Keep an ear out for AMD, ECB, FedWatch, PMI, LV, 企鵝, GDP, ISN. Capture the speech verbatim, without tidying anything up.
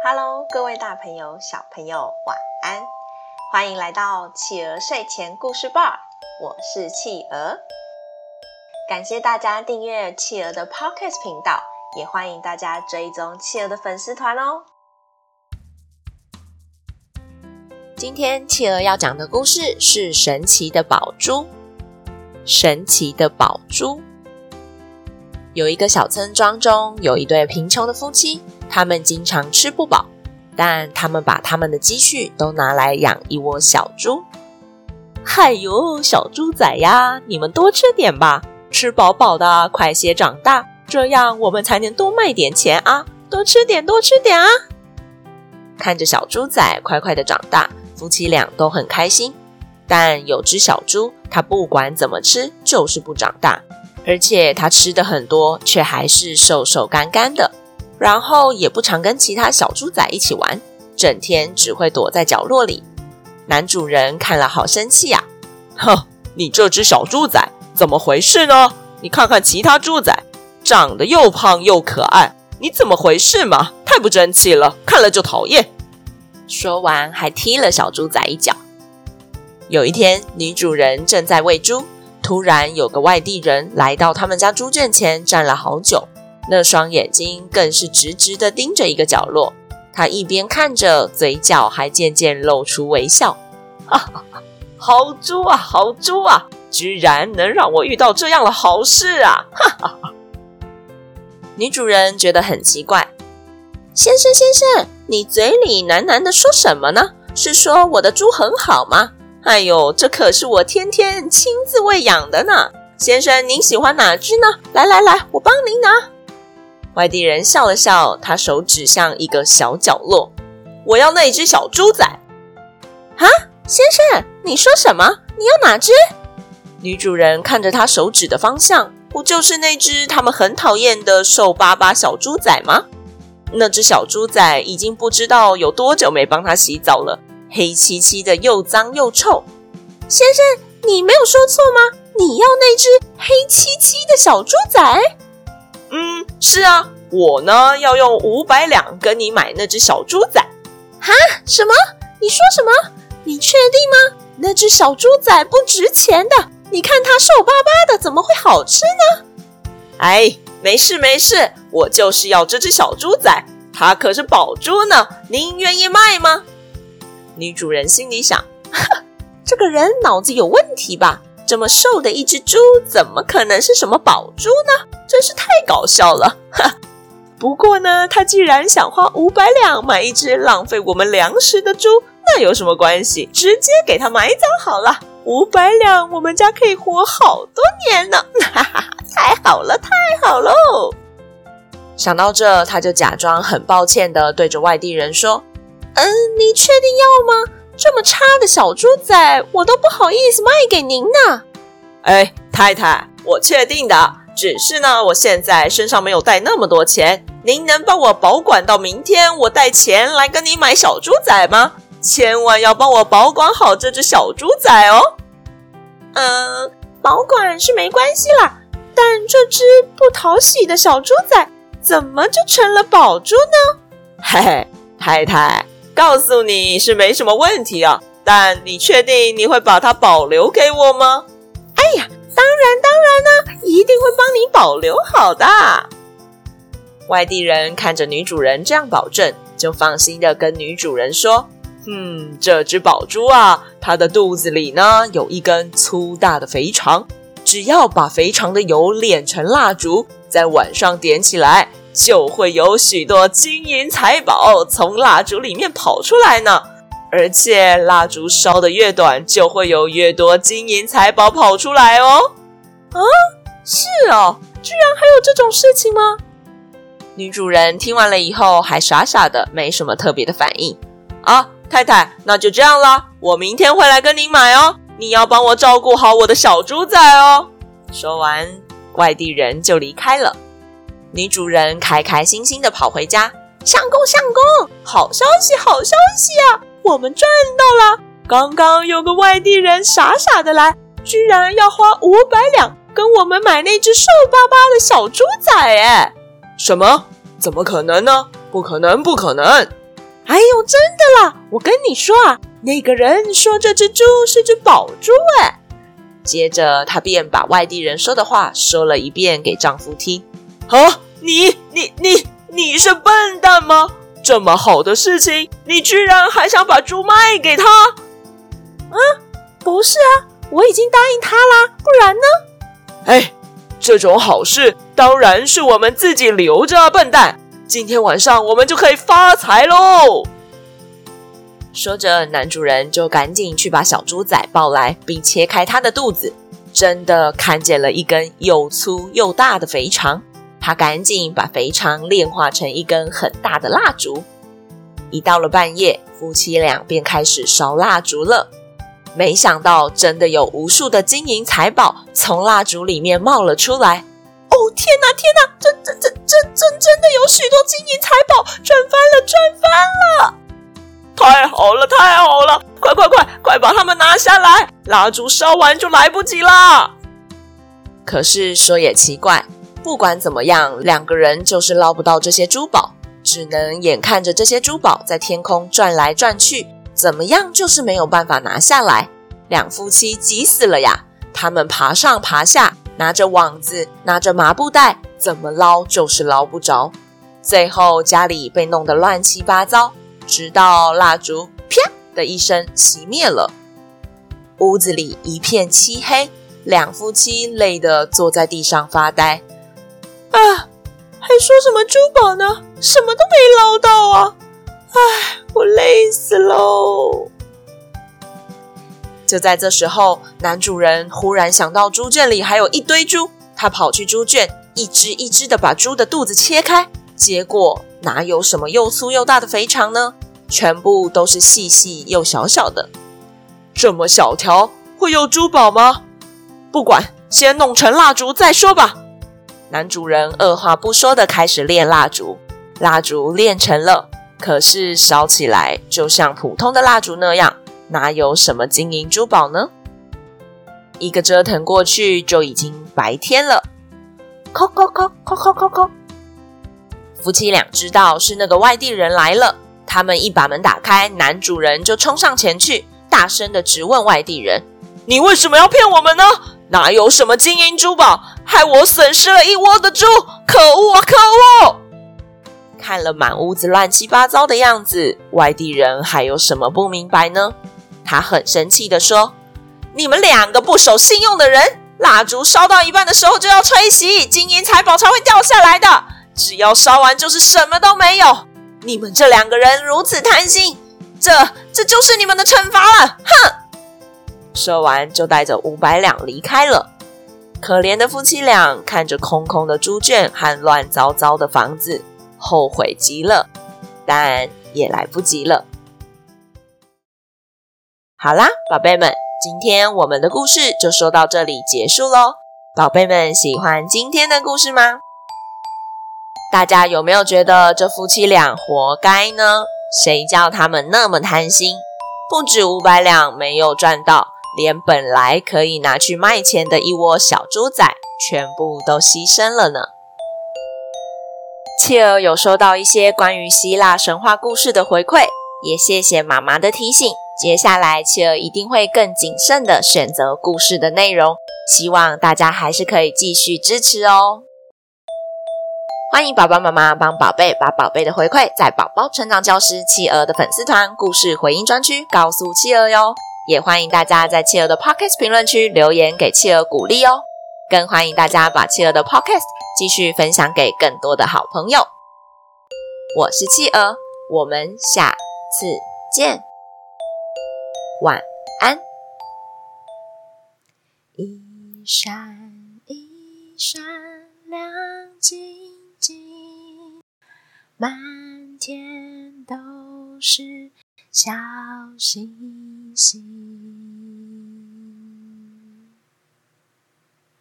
Hello， 各位大朋友、小朋友，晚安！欢迎来到企鹅睡前故事吧，我是企鹅。感谢大家订阅企鹅的 Podcast 频道，也欢迎大家追踪企鹅的粉丝团哦。今天企鹅要讲的故事是神奇的宝珠。神奇的宝珠。有一个小村庄中，有一对贫穷的夫妻，他们经常吃不饱，但他们把他们的积蓄都拿来养一窝小猪。哎呦，小猪仔呀，你们多吃点吧，吃饱饱的，快些长大，这样我们才能多卖点钱啊！多吃点，多吃点啊！看着小猪仔快快的长大，夫妻俩都很开心。但有只小猪，它不管怎么吃，就是不长大，而且它吃的很多，却还是瘦瘦干干的。然后也不常跟其他小猪仔一起玩，整天只会躲在角落里。男主人看了好生气啊！哼，你这只小猪仔怎么回事呢？你看看其他猪仔，长得又胖又可爱，你怎么回事嘛？太不争气了，看了就讨厌。说完还踢了小猪仔一脚。有一天，女主人正在喂猪，突然有个外地人来到他们家猪圈前站了好久。那双眼睛更是直直地盯着一个角落，他一边看着，嘴角还渐渐露出微笑。啊，好猪啊，好猪啊，居然能让我遇到这样的好事啊！哈哈哈。女主人觉得很奇怪，先生先生，你嘴里喃喃地说什么呢？是说我的猪很好吗？哎呦，这可是我天天亲自喂养的呢。先生，您喜欢哪只呢？来来来，我帮您拿。外地人笑了笑，他手指向一个小角落，我要那只小猪仔。啊，先生，你说什么？你要哪只？女主人看着他手指的方向，不就是那只他们很讨厌的瘦巴巴小猪仔吗？那只小猪仔已经不知道有多久没帮他洗澡了，黑漆漆的又脏又臭。先生，你没有说错吗？你要那只黑漆漆的小猪仔？嗯，是啊，我呢要用五百两跟你买那只小猪仔。哈，什么？你说什么？你确定吗？那只小猪仔不值钱的，你看它瘦巴巴的，怎么会好吃呢？哎，没事没事，我就是要这只小猪仔，它可是宝珠呢，您愿意卖吗？女主人心里想，呵，这个人脑子有问题吧？这么瘦的一只猪，怎么可能是什么宝珠呢？真是太搞笑了，哈！不过呢，他既然想花五百两买一只浪费我们粮食的猪，那有什么关系？直接给他埋葬好了，五百两我们家可以活好多年呢！哈哈，太好了，太好喽！想到这，他就假装很抱歉地对着外地人说：“嗯，你确定要吗？这么差的小猪仔，我都不好意思卖给您呢。”哎，太太，我确定的。只是呢，我现在身上没有带那么多钱，您能帮我保管到明天我带钱来跟你买小猪仔吗？千万要帮我保管好这只小猪仔哦。嗯，保管是没关系啦，但这只不讨喜的小猪仔怎么就成了宝珠呢？嘿嘿，太太，告诉你是没什么问题啊，但你确定你会把它保留给我吗？哎呀，当然当然啊，一定会帮你保留好的。外地人看着女主人这样保证，就放心地跟女主人说：嗯，这只宝珠啊，它的肚子里呢有一根粗大的肥肠，只要把肥肠的油炼成蜡烛，在晚上点起来，就会有许多金银财宝从蜡烛里面跑出来呢。而且蜡烛烧得越短，就会有越多金银财宝跑出来哦。啊，是哦，居然还有这种事情吗？女主人听完了以后，还傻傻的，没什么特别的反应。啊，太太，那就这样啦，我明天会来跟您买哦，你要帮我照顾好我的小猪仔哦。说完，外地人就离开了。女主人开开心心的跑回家，相公相公，好消息好消息啊！我们赚到了！刚刚有个外地人傻傻的来，居然要花五百两跟我们买那只瘦巴巴的小猪仔。哎，什么？怎么可能呢？不可能，不可能！哎呦，真的啦！我跟你说啊，那个人说这只猪是只宝猪哎。接着，她便把外地人说的话说了一遍给丈夫听。啊，你你你你是笨蛋吗？这么好的事情，你居然还想把猪卖给他？啊，不是啊，我已经答应他啦，不然呢？哎，这种好事当然是我们自己留着啊，笨蛋！今天晚上我们就可以发财喽！说着，男主人就赶紧去把小猪仔抱来，并切开它的肚子，真的看见了一根又粗又大的肥肠。他赶紧把肥肠炼化成一根很大的蜡烛。一到了半夜，夫妻俩便开始烧蜡烛了。没想到，真的有无数的金银财宝从蜡烛里面冒了出来。哦，天哪，天哪，这这这这真真的有许多金银财宝，赚翻了，赚翻了！太好了，太好了！快快快，快把它们拿下来！蜡烛烧完就来不及啦。可是说也奇怪。不管怎么样，两个人就是捞不到这些珠宝，只能眼看着这些珠宝在天空转来转去，怎么样就是没有办法拿下来。两夫妻急死了呀，他们爬上爬下，拿着网子，拿着麻布袋，怎么捞就是捞不着。最后家里被弄得乱七八糟，直到蜡烛啪的一声熄灭了，屋子里一片漆黑，两夫妻累得坐在地上发呆。啊，还说什么珠宝呢？什么都没捞到啊！唉，我累死喽。就在这时候，男主人忽然想到猪圈里还有一堆猪，他跑去猪圈，一只一只的把猪的肚子切开，结果哪有什么又粗又大的肥肠呢？全部都是细细又小小的。这么小条，会有珠宝吗？不管，先弄成蜡烛再说吧。男主人二话不说的开始炼蜡烛，蜡烛炼成了，可是烧起来就像普通的蜡烛那样，哪有什么金银珠宝呢？一个折腾过去就已经白天了。叩叩叩叩叩叩叩，夫妻俩知道是那个外地人来了，他们一把门打开，男主人就冲上前去，大声的质问外地人：“你为什么要骗我们呢？哪有什么金银珠宝？害我损失了一窝的猪，可恶啊，可恶！”看了满屋子乱七八糟的样子，外地人还有什么不明白呢？他很生气地说：“你们两个不守信用的人，蜡烛烧到一半的时候就要吹熄，金银财宝才会掉下来的。只要烧完就是什么都没有。你们这两个人如此贪心，这这就是你们的惩罚了！哼！”说完就带着五百两离开了。可怜的夫妻俩看着空空的猪圈和乱糟糟的房子，后悔极了，但也来不及了。好啦，宝贝们，今天我们的故事就说到这里结束咯。宝贝们喜欢今天的故事吗？大家有没有觉得这夫妻俩活该呢？谁叫他们那么贪心，不止五百两没有赚到，连本来可以拿去卖钱的一窝小猪仔全部都牺牲了呢。企鹅有收到一些关于希腊神话故事的回馈，也谢谢妈妈的提醒，接下来企鹅一定会更谨慎地选择故事的内容，希望大家还是可以继续支持哦。欢迎爸爸妈妈帮宝贝把宝贝的回馈在宝宝成长教师企鹅的粉丝团故事回应专区告诉企鹅哟，也欢迎大家在企鹅的 podcast 评论区留言给企鹅鼓励哟，更欢迎大家把企鹅的 podcast 继续分享给更多的好朋友。我是企鹅，我们下次见，晚安。一闪一闪亮晶，满天都是小星星。